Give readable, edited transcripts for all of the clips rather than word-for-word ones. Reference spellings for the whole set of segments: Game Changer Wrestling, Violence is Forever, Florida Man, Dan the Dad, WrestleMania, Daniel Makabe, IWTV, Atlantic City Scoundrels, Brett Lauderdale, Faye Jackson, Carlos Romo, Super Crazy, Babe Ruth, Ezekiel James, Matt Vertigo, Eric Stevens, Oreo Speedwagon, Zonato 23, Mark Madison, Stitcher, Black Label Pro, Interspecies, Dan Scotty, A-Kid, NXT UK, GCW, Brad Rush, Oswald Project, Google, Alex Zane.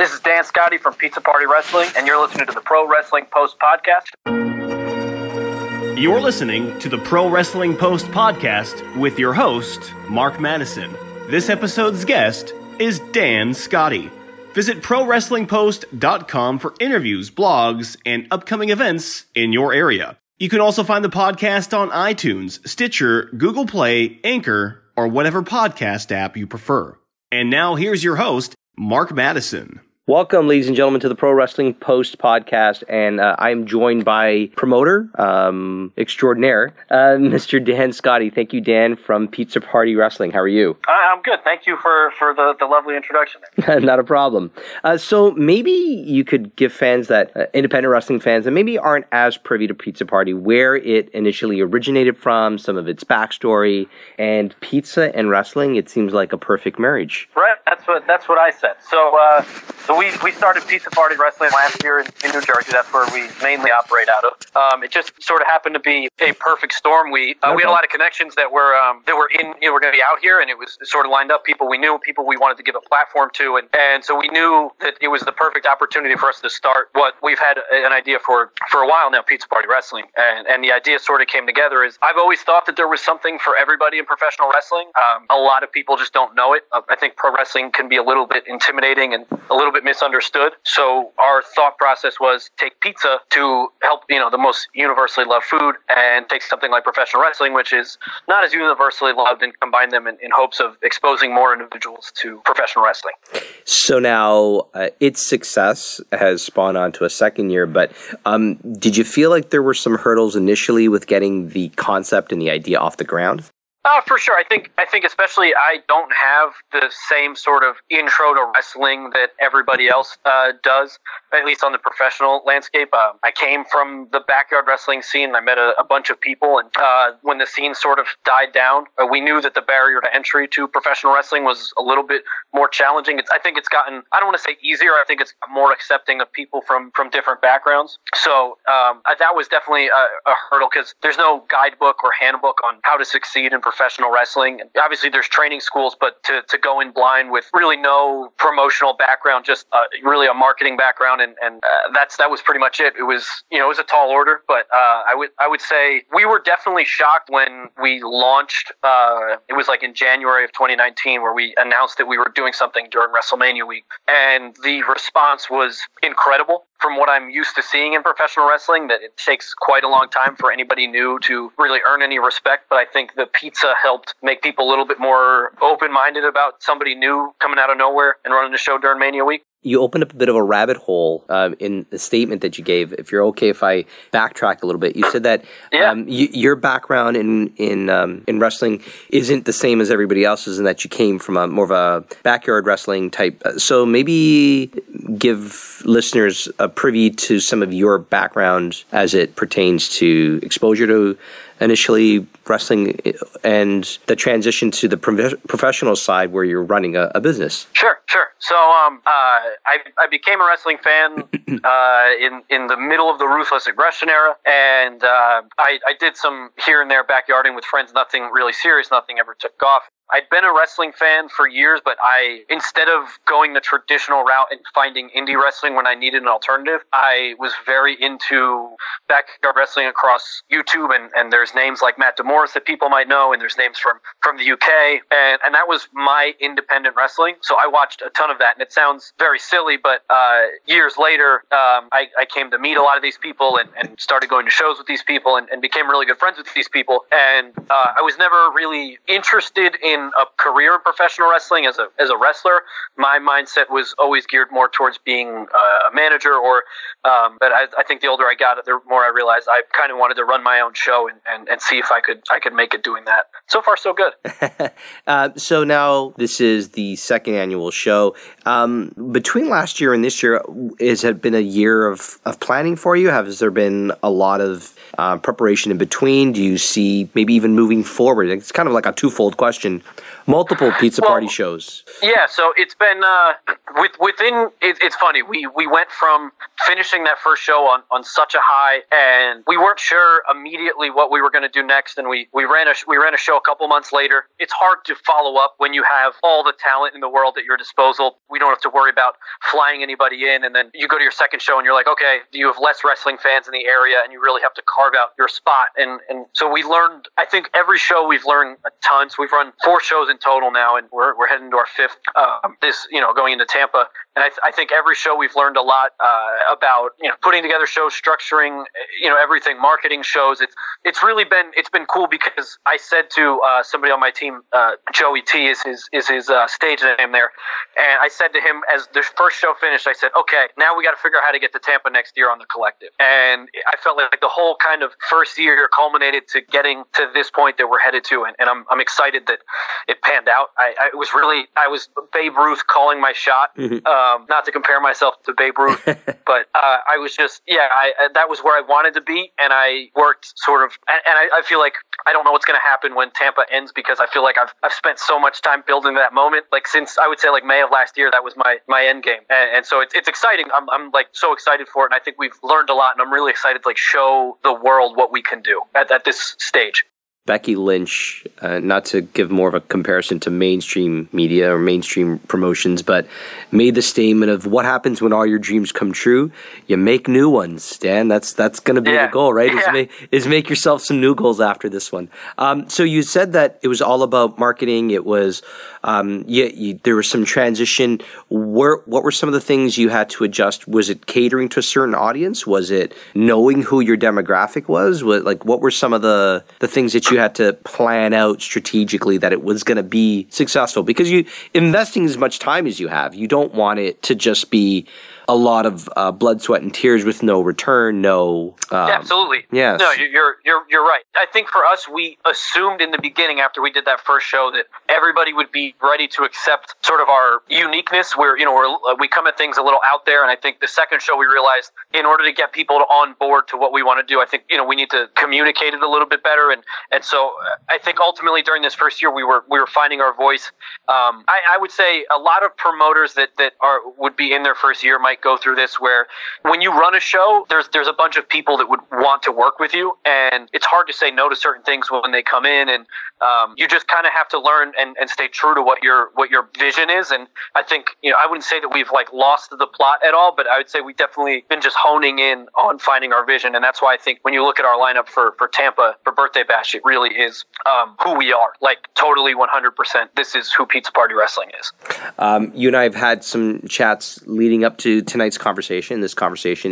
This is Dan Scotty from Pizza Party Wrestling, and you're listening to the Pro Wrestling Post Podcast. You're listening to the Pro Wrestling Post Podcast with your host, Mark Madison. This episode's guest is Dan Scotty. Visit ProWrestlingPost.com for interviews, blogs, and upcoming events in your area. You can also find the podcast on iTunes, Stitcher, Google Play, Anchor, or whatever podcast app you prefer. And now here's your host, Mark Madison. Welcome, ladies and gentlemen, to the Pro Wrestling Post Podcast, and I'm joined by promoter extraordinaire, Mr. Dan Scotty. Thank you, Dan, from Pizza Party Wrestling. How are you? I'm good. Thank you for the lovely introduction. Not a problem. So maybe you could give fans that, independent wrestling fans, that maybe aren't as privy to Pizza Party, where it initially originated from, some of its backstory, and pizza and wrestling, it seems like a perfect marriage. Right. That's what I said. So we started Pizza Party Wrestling last year in New Jersey. That's where we mainly operate out of. It just sort of happened to be a perfect storm. We had a lot of connections that were going to be out here, and it was sort of lined up. People we knew, people we wanted to give a platform to, and so we knew that it was the perfect opportunity for us to start what we've had an idea for a while now, Pizza Party Wrestling, and the idea sort of came together. Is I've always thought that there was something for everybody in professional wrestling. A lot of people just don't know it. I think pro wrestling can be a little bit intimidating and a little bit misunderstood. So our thought process was take pizza to help, the most universally loved food, and take something like professional wrestling, which is not as universally loved, and combine them in hopes of exposing more individuals to professional wrestling. So now its success has spawned onto a second year, but did you feel like there were some hurdles initially with getting the concept and the idea off the ground? For sure. I think especially I don't have the same sort of intro to wrestling that everybody else does, at least on the professional landscape. I came from the backyard wrestling scene. I met a bunch of people, and when the scene sort of died down, we knew that the barrier to entry to professional wrestling was a little bit more challenging. I think it's gotten, I don't want to say easier, I think it's more accepting of people from different backgrounds. So that was definitely a hurdle, because there's no guidebook or handbook on how to succeed in professional wrestling. Obviously there's training schools, but to go in blind with really no promotional background, just really a marketing background, and that was pretty much it. It was, it was a tall order, but I would say we were definitely shocked when we launched. It was like in January of 2019 where we announced that we were doing something during WrestleMania week, and the response was incredible. From what I'm used to seeing in professional wrestling, that it takes quite a long time for anybody new to really earn any respect. But I think the pizza helped make people a little bit more open-minded about somebody new coming out of nowhere and running the show during Mania Week. You opened up a bit of a rabbit hole in the statement that you gave. If you're okay, if I backtrack a little bit, you said that your background in wrestling isn't the same as everybody else's, and that you came from a more of a backyard wrestling type. So maybe give listeners a privy to some of your background as it pertains to exposure to initially wrestling and the transition to the professional side where you're running a business. Sure. So I became a wrestling fan in the middle of the Ruthless Aggression era, and I did some here and there backyarding with friends, nothing really serious, nothing ever took off. I'd been a wrestling fan for years, but instead of going the traditional route and finding indie wrestling when I needed an alternative, I was very into backyard wrestling across YouTube, and there's names like Matt Demorest that people might know, and there's names from the UK, and that was my independent wrestling. So I watched a ton of that, and it sounds very silly, but years later, I came to meet a lot of these people and started going to shows with these people and became really good friends with these people, and I was never really interested in a career in professional wrestling as a wrestler. My mindset was always geared more towards being a manager, or but I think the older I got, the more I realized I kind of wanted to run my own show and see if I could make it doing that. So far, so good. So now this is the second annual show. Between last year and this year, has it been a year of planning for you? Has there been a lot of preparation in between? Do you see maybe even moving forward? It's kind of like a twofold question. multiple pizza party shows. Yeah, so it's been it's funny. We went from finishing that first show on such a high, and we weren't sure immediately what we were going to do next. And we ran a show a couple months later. It's hard to follow up when you have all the talent in the world at your disposal. We don't have to worry about flying anybody in, and then you go to your second show and you're like, okay, you have less wrestling fans in the area, and you really have to carve out your spot. And so we learned. I think every show we've learned a ton. So we've run 4 shows in total now, and we're heading to our 5th going into Tampa. And I think every show we've learned a lot about putting together shows, structuring, everything, marketing shows. It's really been cool, because I said to somebody on my team, Joey T is his stage name there, and I said to him as the first show finished, I said, okay, now we got to figure out how to get to Tampa next year on the collective. And I felt like the whole kind of first year culminated to getting to this point that we're headed to, and I'm excited that it panned out. I was Babe Ruth calling my shot. Mm-hmm. Not to compare myself to Babe Ruth, but I was just, that was where I wanted to be, and I worked sort of, and I feel like I don't know what's going to happen when Tampa ends, because I feel like I've spent so much time building that moment. Like, since I would say like May of last year, that was my end game, and so it's exciting. I'm like so excited for it, and I think we've learned a lot, and I'm really excited to like show the world what we can do at this stage. Becky Lynch, not to give more of a comparison to mainstream media or mainstream promotions, but made the statement of what happens when all your dreams come true. You make new ones, Dan. That's going to be the goal, right? Yeah. Is make yourself some new goals after this one. So you said that it was all about marketing. It was there was some transition. What were some of the things you had to adjust? Was it catering to a certain audience? Was it knowing who your demographic was? What were some of the things that you had to plan out strategically that it was going to be successful? Because you investing as much time as you have, you don't want it to just be a lot of blood, sweat, and tears with no return. No, absolutely. Yes. No, you're right. I think for us, we assumed in the beginning after we did that first show that everybody would be ready to accept sort of our uniqueness. Where we come at things a little out there, and I think the second show we realized in order to get people on board to what we want to do, I think we need to communicate it a little bit better. And so I think ultimately during this first year we were finding our voice. I would say a lot of promoters that would be in their first year might go through this, where when you run a show, there's a bunch of people that would want to work with you, and it's hard to say no to certain things when they come in, and you just kind of have to learn and stay true to what your vision is. And I think I wouldn't say that we've like lost the plot at all, but I would say we definitely been just honing in on finding our vision, and that's why I think when you look at our lineup for Tampa for Birthday Bash, it really is who we are, like totally 100%. This is who Pizza Party Wrestling is. You and I have had some chats leading up to tonight's conversation,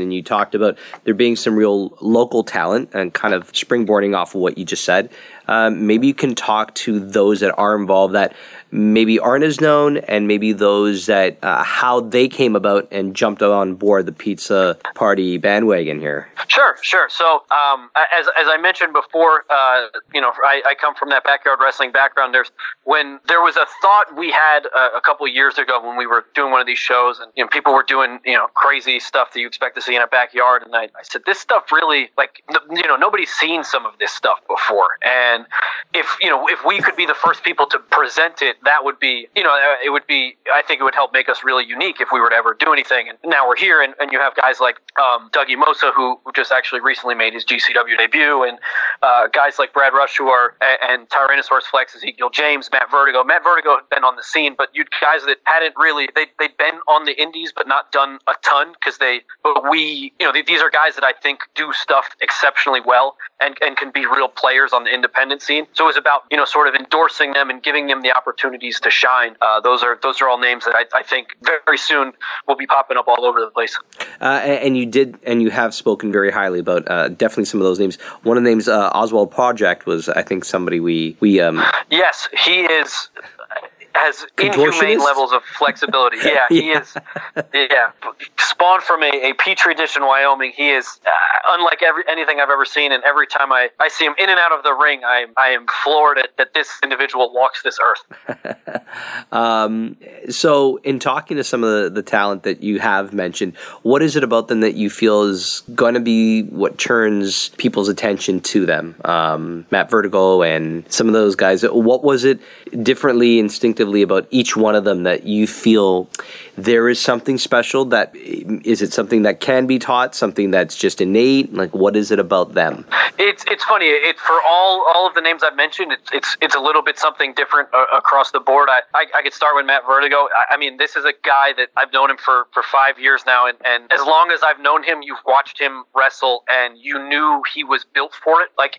and you talked about there being some real local talent, and kind of springboarding off of what you just said. Maybe you can talk to those that are involved that maybe aren't as known, and maybe those that how they came about and jumped on board the Pizza Party bandwagon here. Sure. So as I mentioned before, I come from that backyard wrestling background. When there was a thought we had a couple of years ago when we were doing one of these shows, and people were doing crazy stuff that you expect to see in a backyard, and I said this stuff really nobody's seen some of this stuff before, and if we could be the first people to present it, that would be I think it would help make us really unique if we were to ever do anything. And now we're here, and you have guys like Dougie Mosa, who just actually recently made his GCW debut, and guys like Brad Rush and Tyrannosaurus Flex, Ezekiel James, Matt Vertigo. Matt Vertigo had been on the scene, but you'd guys that hadn't really they'd been on the indies but not done a ton, because these are guys that I think do stuff exceptionally well and can be real players on the independent scene. So it was about sort of endorsing them and giving them the opportunities to shine. Those are all names that I think very soon will be popping up all over the place. And you have spoken very highly about definitely some of those names. One of the names, Oswald Project, was I think somebody we yes, he is. has inhumane levels of flexibility. Yeah, he is. Yeah, spawned from a petri dish in Wyoming. He is unlike anything I've ever seen. And every time I see him in and out of the ring, I am floored that this individual walks this earth. So, in talking to some of the talent that you have mentioned, what is it about them that you feel is going to be what turns people's attention to them? Matt Vertigo and some of those guys. What was it differently, instinctively about each one of them that you feel there is something special? That is it something that can be taught, something that's just innate? Like, what is it about them? It's funny. For all of the names I've mentioned, it's a little bit something different across the board. I could start with Matt Vertigo. I mean, this is a guy that I've known him for 5 years now, and as long as I've known him, you've watched him wrestle, and you knew he was built for it. Like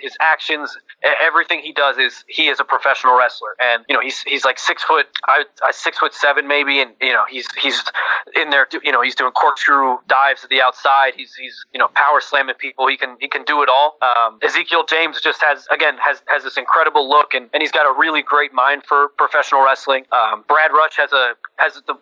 his actions, everything he does he is a professional wrestler, and you know he's like 6 foot, I 6'7" maybe, and you know he's in there, you know, he's doing corkscrew dives to the outside, he's you know power slamming people, he can do it all. Ezekiel James just has this incredible look, and he's got a really great mind for professional wrestling. Brad Rush has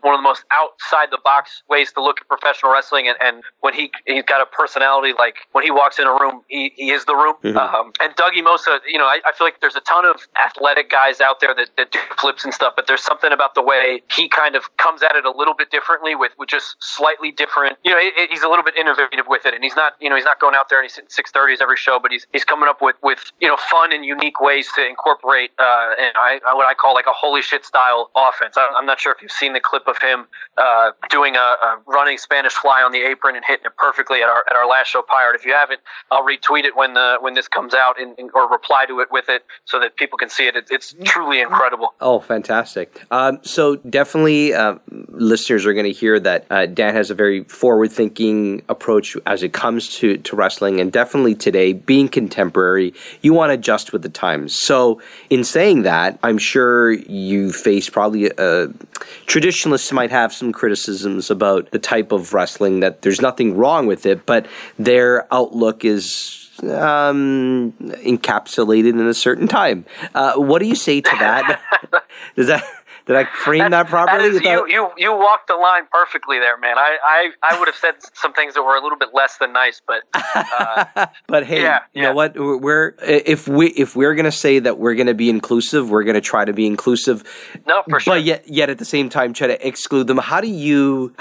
one of the most outside the box ways to look at professional wrestling, and when he's got a personality, like when he walks in a room, he is the room. Mm-hmm. And Dougie Mosa, you know, I feel like there's a ton of athletic guys out there that do flips and stuff, but there's something about the way he kind of comes at it a little bit differently with just slightly different, you know, he's a little bit innovative with it, and he's not going out there and he's hitting 630s every show, but he's coming up with you know fun and unique ways to incorporate and what I call like a holy shit style offense. I'm not sure if you've seen the clip of him doing a running Spanish fly on the apron and hitting it perfectly at our last show, Pirate. If you haven't, I'll retweet it when this comes out or reply to it with it so that people can see it. It's truly incredible. Oh, fantastic. So definitely listeners are going to hear that Dan has a very forward-thinking approach as it comes to wrestling, and definitely today, being contemporary, you want to adjust with the times. So in saying that, I'm sure you face probably traditionalists might have some criticisms about the type of wrestling, that there's nothing wrong with it, but their outlook is encapsulated in a certain time. What do you say to that? Did I frame that properly? You walked the line perfectly there, man. I would have said some things that were a little bit less than nice, but but hey, yeah, you know what? If we're gonna say that we're gonna be inclusive, we're gonna try to be inclusive. No, for sure. But yet at the same time, try to exclude them. What do you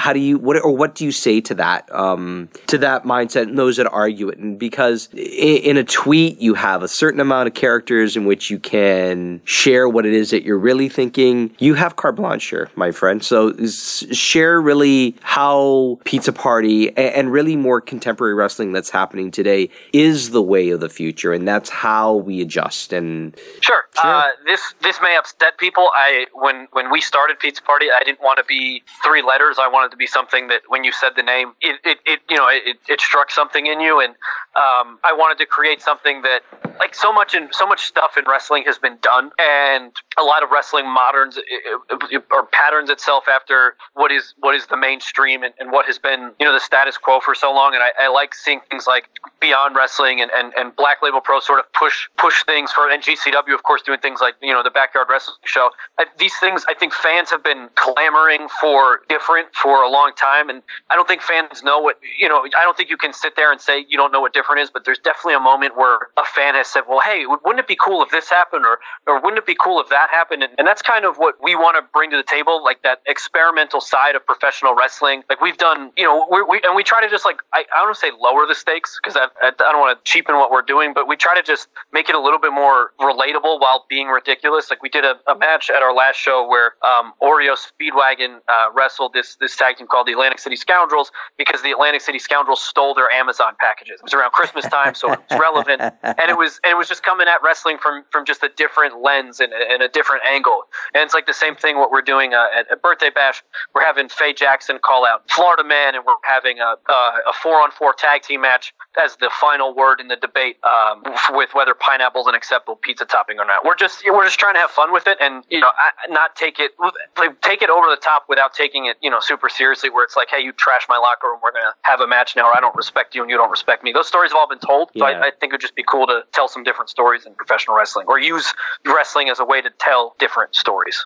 say to that mindset and those that argue it? And because in a tweet you have a certain amount of characters in which you can share what it is that you're really thinking. You have carte blanche here, my friend. So share really how Pizza Party and really more contemporary wrestling that's happening today is the way of the future, and that's how we adjust. And sure. This may upset people. When we started Pizza Party, I didn't want to be three letters. I wanted to be something that when you said the name, it struck something in you, and I wanted to create something that, like, so much stuff in wrestling has been done, and a lot of wrestling moderns or patterns itself after what is the mainstream and what has been, you know, the status quo for so long. And I like seeing things like Beyond Wrestling and Black Label Pro sort of push things for, and GCW, of course, doing things like, you know, the Backyard Wrestling Show. These things, I think fans have been clamoring for different for a long time, and I don't think fans know what, you know, I don't think you can sit there and say you don't know what different is, but there's definitely a moment where a fan has said, well, hey, wouldn't it be cool if this happened, or wouldn't it be cool if that happened? And that's kind of what we want to bring to the table, like that experimental side of professional wrestling. Like we've done, you know, we try to just, like, I don't want to say lower the stakes, because I don't want to cheapen what we're doing, but we try to just make it a little bit more relatable while being ridiculous. Like we did a match at our last show where Oreo Speedwagon wrestled this tag team called the Atlantic City Scoundrels, because the Atlantic City Scoundrels stole their Amazon packages. It was around Christmas time, so it was relevant, and it was just coming at wrestling from just a different lens and a different angle. And it's like the same thing what we're doing at Birthday Bash. We're having Faye Jackson call out Florida Man, and we're having a 4-on-4 tag team match as the final word in the debate with whether pineapple's an acceptable pizza topping or not. We're just trying to have fun with it, and not take it over the top without taking it super seriously, where it's like, hey, you trashed my locker room, we're gonna have a match now, or I don't respect you and you don't respect me. Those stories have all been told, so yeah. I think it'd just be cool to tell some different stories in professional wrestling, or use wrestling as a way to tell different stories.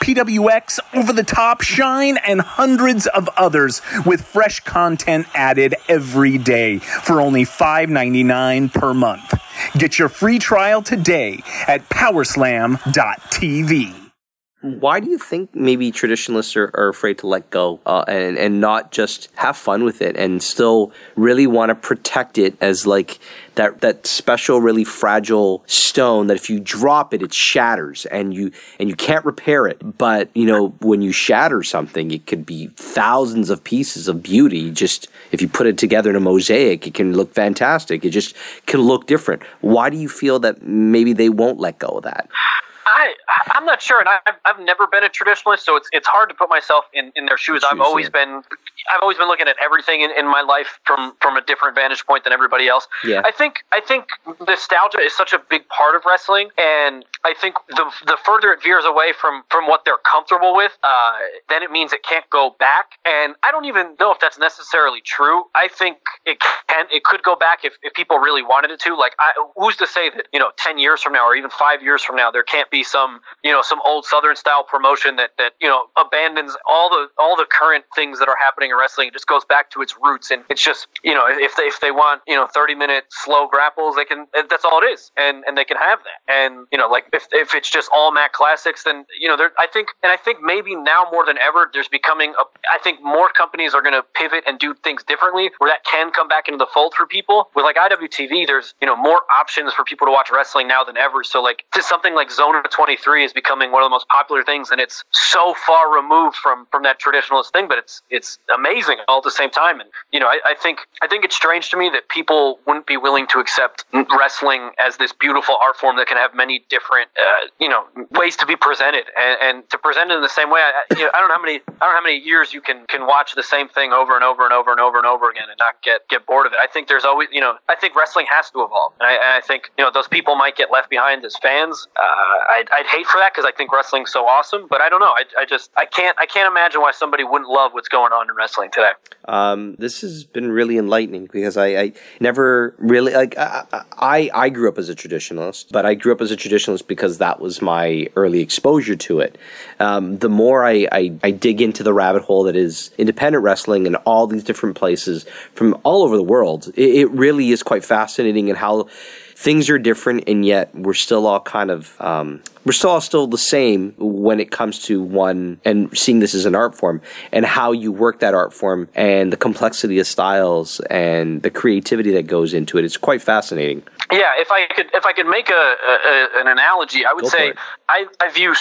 PWX, Over the Top, Shine, and hundreds of others with fresh content added every day for only $5.99 per month. Get your free trial today at powerslam.tv. Why do you think maybe traditionalists are afraid to let go and not just have fun with it and still really want to protect it as like that special, really fragile stone that if you drop it, it shatters and you can't repair it. But, when you shatter something, it could be thousands of pieces of beauty. Just if you put it together in a mosaic, it can look fantastic. It just can look different. Why do you feel that maybe they won't let go of that? I'm not sure, and I've never been a traditionalist, so it's hard to put myself in their shoes. I've always been looking at everything in my life from a different vantage point than everybody else. Yeah. I think nostalgia is such a big part of wrestling, and I think the further it veers away from what they're comfortable with, then it means it can't go back. And I don't even know if that's necessarily true. I think it could go back if people really wanted it to. Like, who's to say that 10 years from now or even 5 years from now there can't be some old Southern style promotion that abandons all the current things that are happening in wrestling. It just goes back to its roots, and it's just if they want 30-minute slow grapples, they can. That's all it is, and they can have that. And if it's just all Matt classics, then I think maybe now more than ever there's becoming I think more companies are going to pivot and do things differently where that can come back into the fold for people. With like IWTV, there's more options for people to watch wrestling now than ever. So like to something like Zonato 23 is becoming one of the most popular things, and it's so far removed from that traditionalist thing, but it's amazing all at the same time. And I think it's strange to me that people wouldn't be willing to accept wrestling as this beautiful art form that can have many different ways to be presented and to present it in the same way. I don't know how many years you can watch the same thing over and over and over and over and over again and not get bored of it. I think there's always I think wrestling has to evolve, and I think those people might get left behind as fans. I'd hate for that because I think wrestling's so awesome, but I don't know. I can't imagine why somebody wouldn't love what's going on in wrestling today. This has been really enlightening because I never really I grew up as a traditionalist, but I grew up as a traditionalist because that was my early exposure to it. The more I dig into the rabbit hole that is independent wrestling and all these different places from all over the world, it really is quite fascinating and how things are different, and yet we're still all kind of we're still the same when it comes to one and seeing this as an art form and how you work that art form and the complexity of styles and the creativity that goes into it. It's quite fascinating. Yeah, if I could make an analogy, I would say I view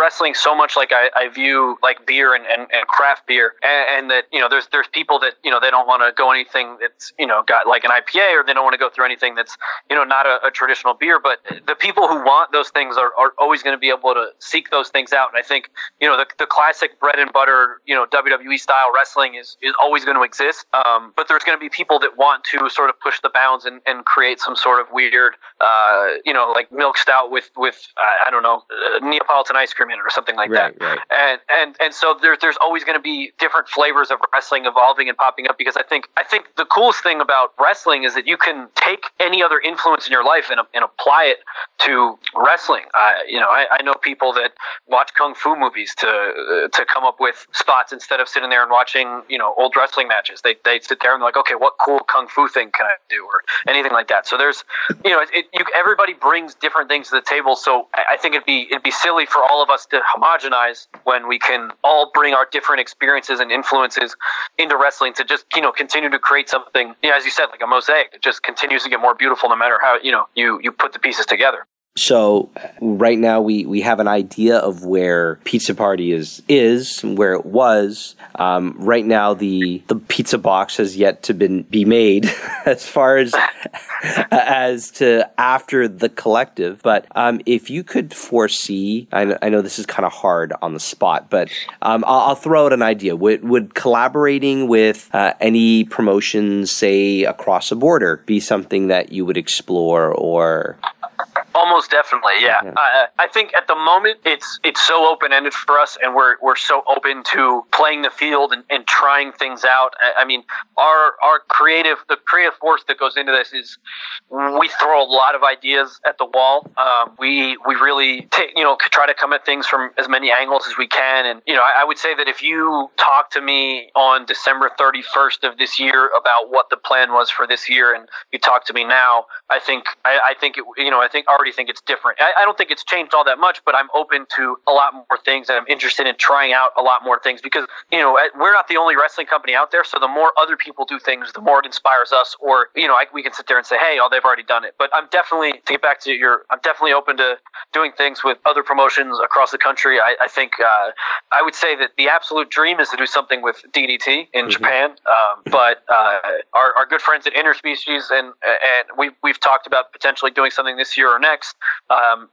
wrestling so much like I view like beer and craft beer, and that there's people that they don't want to go anything that's got like an IPA, or they don't want to go through anything that's not a traditional beer. But the people who want those things are always going to be able to seek those things out. And I think the classic bread and butter WWE style wrestling is always going to exist. But there's going to be people that want to sort of push the bounds and create some sort of weird like milk stout with I don't know, Neapolitan ice cream in it or something like that. Right. And so there's always going to be different flavors of wrestling evolving and popping up, because I think the coolest thing about wrestling is that you can take any other influence in your life and apply it to wrestling. you know, I know people that watch kung fu movies to come up with spots instead of sitting there and watching, you know, old wrestling matches. They sit there and like, okay, what cool kung fu thing can I do, or anything like that. So there's, you know, everybody brings different things to the table. So I think it'd be silly for all of us to homogenize when we can all bring our different experiences and influences into wrestling to just, you know, continue to create something, you know, as you said, like a mosaic. It just continues to get more beautiful no matter how, you know, you put the pieces together. So right now we have an idea of where Pizza Party is and where it was. Right now the pizza box has yet to be made as far as to after the collective. But if you could foresee, I know this is kind of hard on the spot, but I'll throw out an idea. Would collaborating with any promotions, say across a border, be something that you would explore or... Almost definitely, yeah. I think at the moment it's so open-ended for us, and we're so open to playing the field and trying things out. I mean, the creative force that goes into this is we throw a lot of ideas at the wall. We really try to come at things from as many angles as we can, and you know, I would say that if you talk to me on December 31st of this year about what the plan was for this year, and you talk to me now, I already think it's different. I don't think it's changed all that much, but I'm open to a lot more things, and I'm interested in trying out a lot more things because, you know, we're not the only wrestling company out there. So the more other people do things, the more it inspires us, or, you know, we can sit there and say, hey, oh, they've already done it. But I'm definitely open to doing things with other promotions across the country. I think I would say that the absolute dream is to do something with DDT in Japan. But our good friends at Interspecies, and we've talked about potentially doing something this year or next.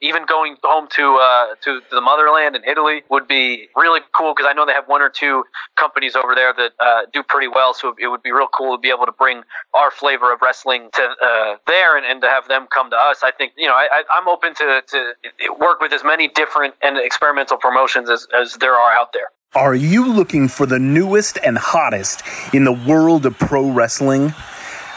Even going home to the motherland in Italy would be really cool because I know they have one or two companies over there that do pretty well, so it would be real cool to be able to bring our flavor of wrestling to there and to have them come to us. I think, you know, I'm open to work with as many different and experimental promotions as there are out there. Are you looking for the newest and hottest in the world of pro wrestling?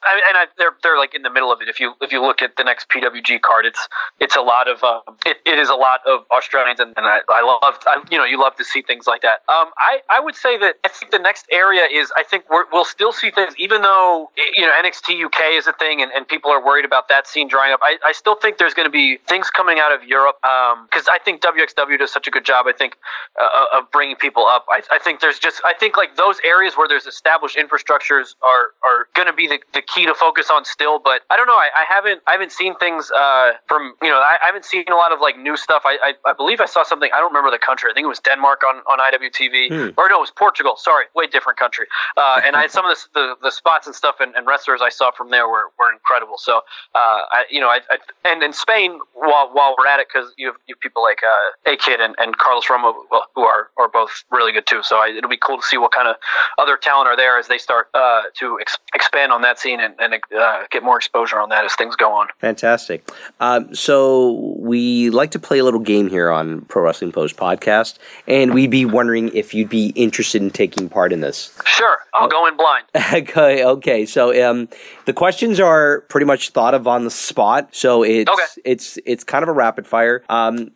They're like in the middle of it. If you look at the next PWG card, it's a lot of it is a lot of Australians, and you love to see things like that. I would say that I think the next area is, I think we'll still see things, even though, you know, NXT UK is a thing, and people are worried about that scene drying up. I still think there's going to be things coming out of Europe because I think WXW does such a good job. I think of bringing people up. I think there's just like those areas where there's established infrastructures are going to be the key to focus on still, but I don't know. I haven't seen things from, you know, I haven't seen a lot of like new stuff. I believe I saw something. I don't remember the country. I think it was Denmark on IWTV or no, it was Portugal. Sorry. Way different country. And I had some of the spots and stuff and wrestlers I saw from there were incredible. So and in Spain, while we're at it, cause you have people like A-Kid and Carlos Romo, who are are both really good too. So it'll be cool to see what kind of other talent are there as they start to expand on that scene and get more exposure on that as things go on. Fantastic. So we like to play a little game here on Pro Wrestling Post Podcast, and we'd be wondering if you'd be interested in taking part in this. Sure. I'll go in blind. Okay. So the questions are pretty much thought of on the spot. So it's kind of a rapid fire.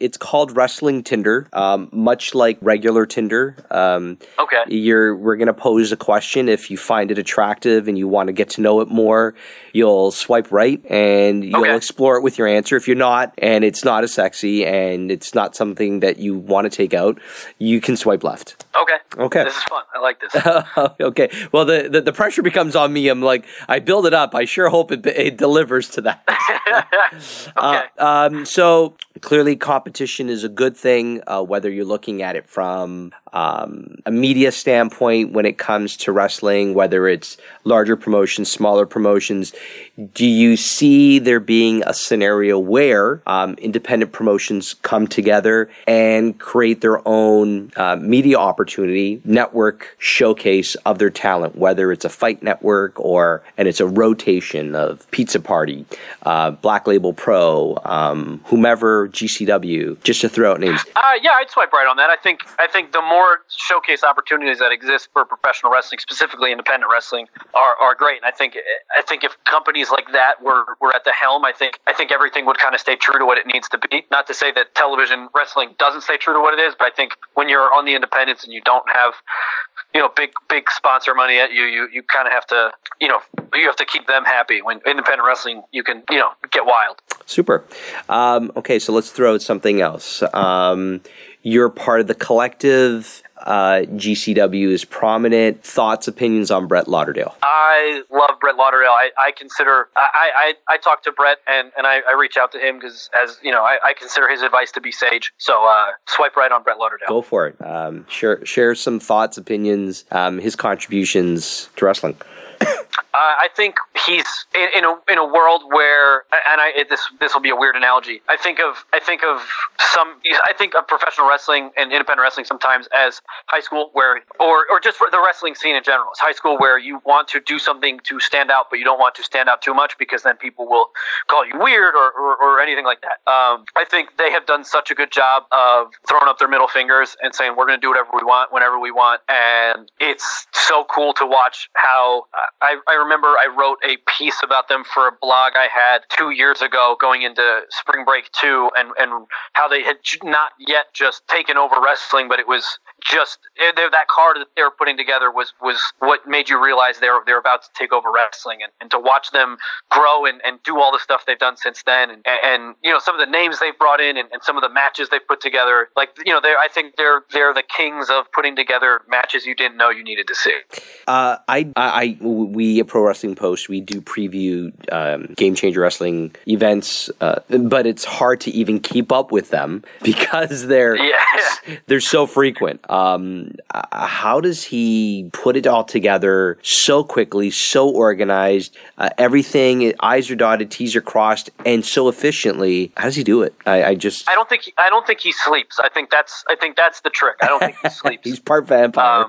It's called Wrestling Tinder, much like regular Tinder. Okay. We're going to pose a question. If you find it attractive and you want to get to know it more, you'll swipe right and you'll explore it with your answer. If you're not, and it's not as sexy and it's not something that you want to take out, you can swipe left. Okay. This is fun. I like this. Okay. Well, the pressure becomes on me. I'm like, I build it up. I sure hope it delivers to that. Okay. So clearly competition is a good thing, whether you're looking at it from a media standpoint when it comes to wrestling, whether it's larger promotions, smaller promotions. Do you see there being a scenario where independent promotions come together and create their own media opportunity, network showcase of their talent, whether it's a fight network and it's a rotation of Pizza Party, Black Label Pro, whomever, GCW, just to throw out names? Yeah, I'd swipe right on that. I think the more showcase opportunities that exist for professional wrestling, specifically independent wrestling, are great. And I think if companies like that were at the helm, I think everything would kind of stay true to what it needs to be. Not to say that television wrestling doesn't stay true to what it is, but I think when you're on the independents and you don't have big sponsor money at you kind of have to you have to keep them happy. When independent wrestling, you can get wild. Super. Okay, so let's throw something else. You're part of the collective. GCW is prominent. Thoughts, opinions on Brett Lauderdale? I love Brett Lauderdale. I talk to Brett and I reach out to him because, as you know, I consider his advice to be sage. So swipe right on Brett Lauderdale. Go for it. Share some thoughts, opinions, his contributions to wrestling. I think he's in a world where, this will be a weird analogy. I think of professional wrestling and independent wrestling sometimes as high school, where or just for the wrestling scene in general, it's high school where you want to do something to stand out, but you don't want to stand out too much because then people will call you weird or anything like that. I think they have done such a good job of throwing up their middle fingers and saying we're going to do whatever we want, whenever we want, and it's so cool to watch how. I remember I wrote a piece about them for a blog I had 2 years ago going into Spring Break 2 and how they had not yet just taken over wrestling, but it was just that card that they were putting together was what made you realize they're about to take over wrestling, and to watch them grow and do all the stuff they've done since then, and some of the names they've brought in and some of the matches they've put together, I think they're the kings of putting together matches you didn't know you needed to see. We at Pro Wrestling Post, we do preview Game Changer Wrestling events, but it's hard to even keep up with them because they're so frequent. How does he put it all together so quickly, so organized, everything, I's are dotted, T's are crossed, and so efficiently? How does he do it? I don't think he sleeps. I think that's the trick. I don't think he sleeps. He's part vampire.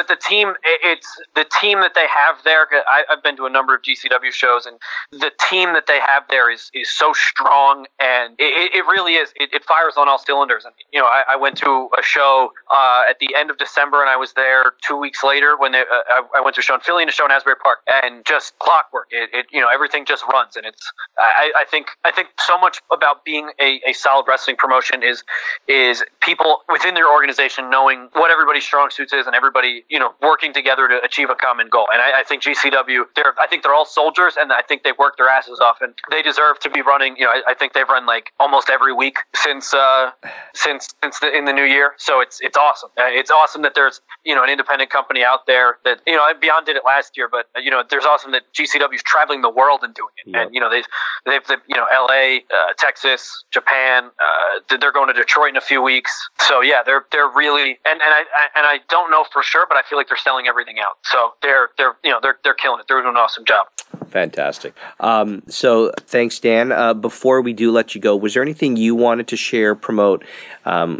But the team, it's the team that they have there. I've been to a number of GCW shows, and the team that they have there is so strong, and it really is. It fires on all cylinders. And I went to a show at the end of December, and I was there 2 weeks later when I went to a show in Philly and a show in Asbury Park, and just clockwork. Everything just runs, and it's. I think so much about being a solid wrestling promotion is people within their organization knowing what everybody's strong suits is, and everybody working together to achieve a common goal. And I think GCW, they're all soldiers, and I think they work their asses off, and they deserve to be running. I think they've run like almost every week since in the new year. So it's awesome. It's awesome that there's an independent company out there that Beyond did it last year, but there's awesome that GCW's traveling the world and doing it. Yep. And they've LA, Texas, Japan. They're going to Detroit in a few weeks. So yeah, they're really and I don't know for sure, but I feel like they're selling everything out. So they're killing it. They're doing an awesome job. Fantastic. So thanks, Dan. Before we do let you go, was there anything you wanted to share, promote,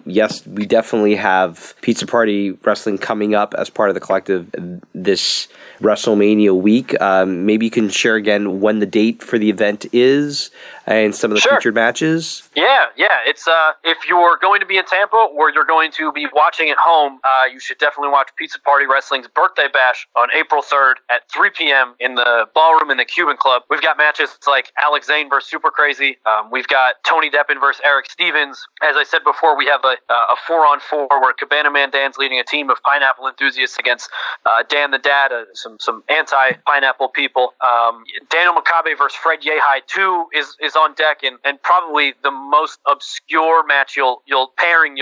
Yes, we definitely have Pizza Party Wrestling coming up as part of the collective this WrestleMania week. Maybe you can share again when the date for the event is and some of the featured matches. Yeah. It's if you're going to be in Tampa or you're going to be watching at home, you should definitely watch Pizza Party Wrestling's Birthday Bash on April 3rd at 3 p.m. in the ballroom in the Cuban Club. We've got matches like Alex Zane versus Super Crazy. We've got Tony Deppin versus Eric Stevens. As I said before, we have a 4-on-4 where Cabana Man Dan's leading a team of pineapple enthusiasts against Dan the Dad, some anti-pineapple people. Daniel Makabe versus Fred Yehai 2 is on deck, and probably the most obscure match you'll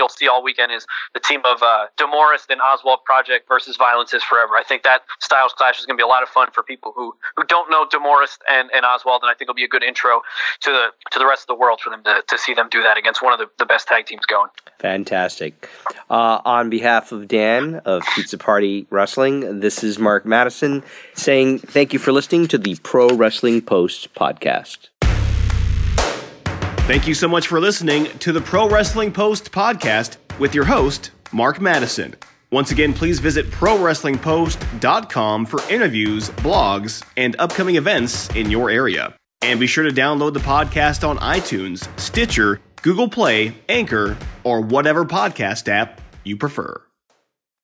see all weekend is the team of Demorest and Oswald Project versus Violence is Forever. I think that Styles Clash is going to be a lot of fun for people who don't know Demorest and Oswald, and I think it'll be a good intro to the rest of the world for them to see them do that against one of the best tag teams going. Fantastic. On behalf of Dan of Pizza Party Wrestling, this is Mark Madison saying thank you for listening to the Pro Wrestling Post podcast. Thank you so much for listening to the Pro Wrestling Post podcast with your host, Mark Madison. Once again, please visit ProWrestlingPost.com for interviews, blogs, and upcoming events in your area. And be sure to download the podcast on iTunes, Stitcher, Google Play, Anchor, or whatever podcast app you prefer.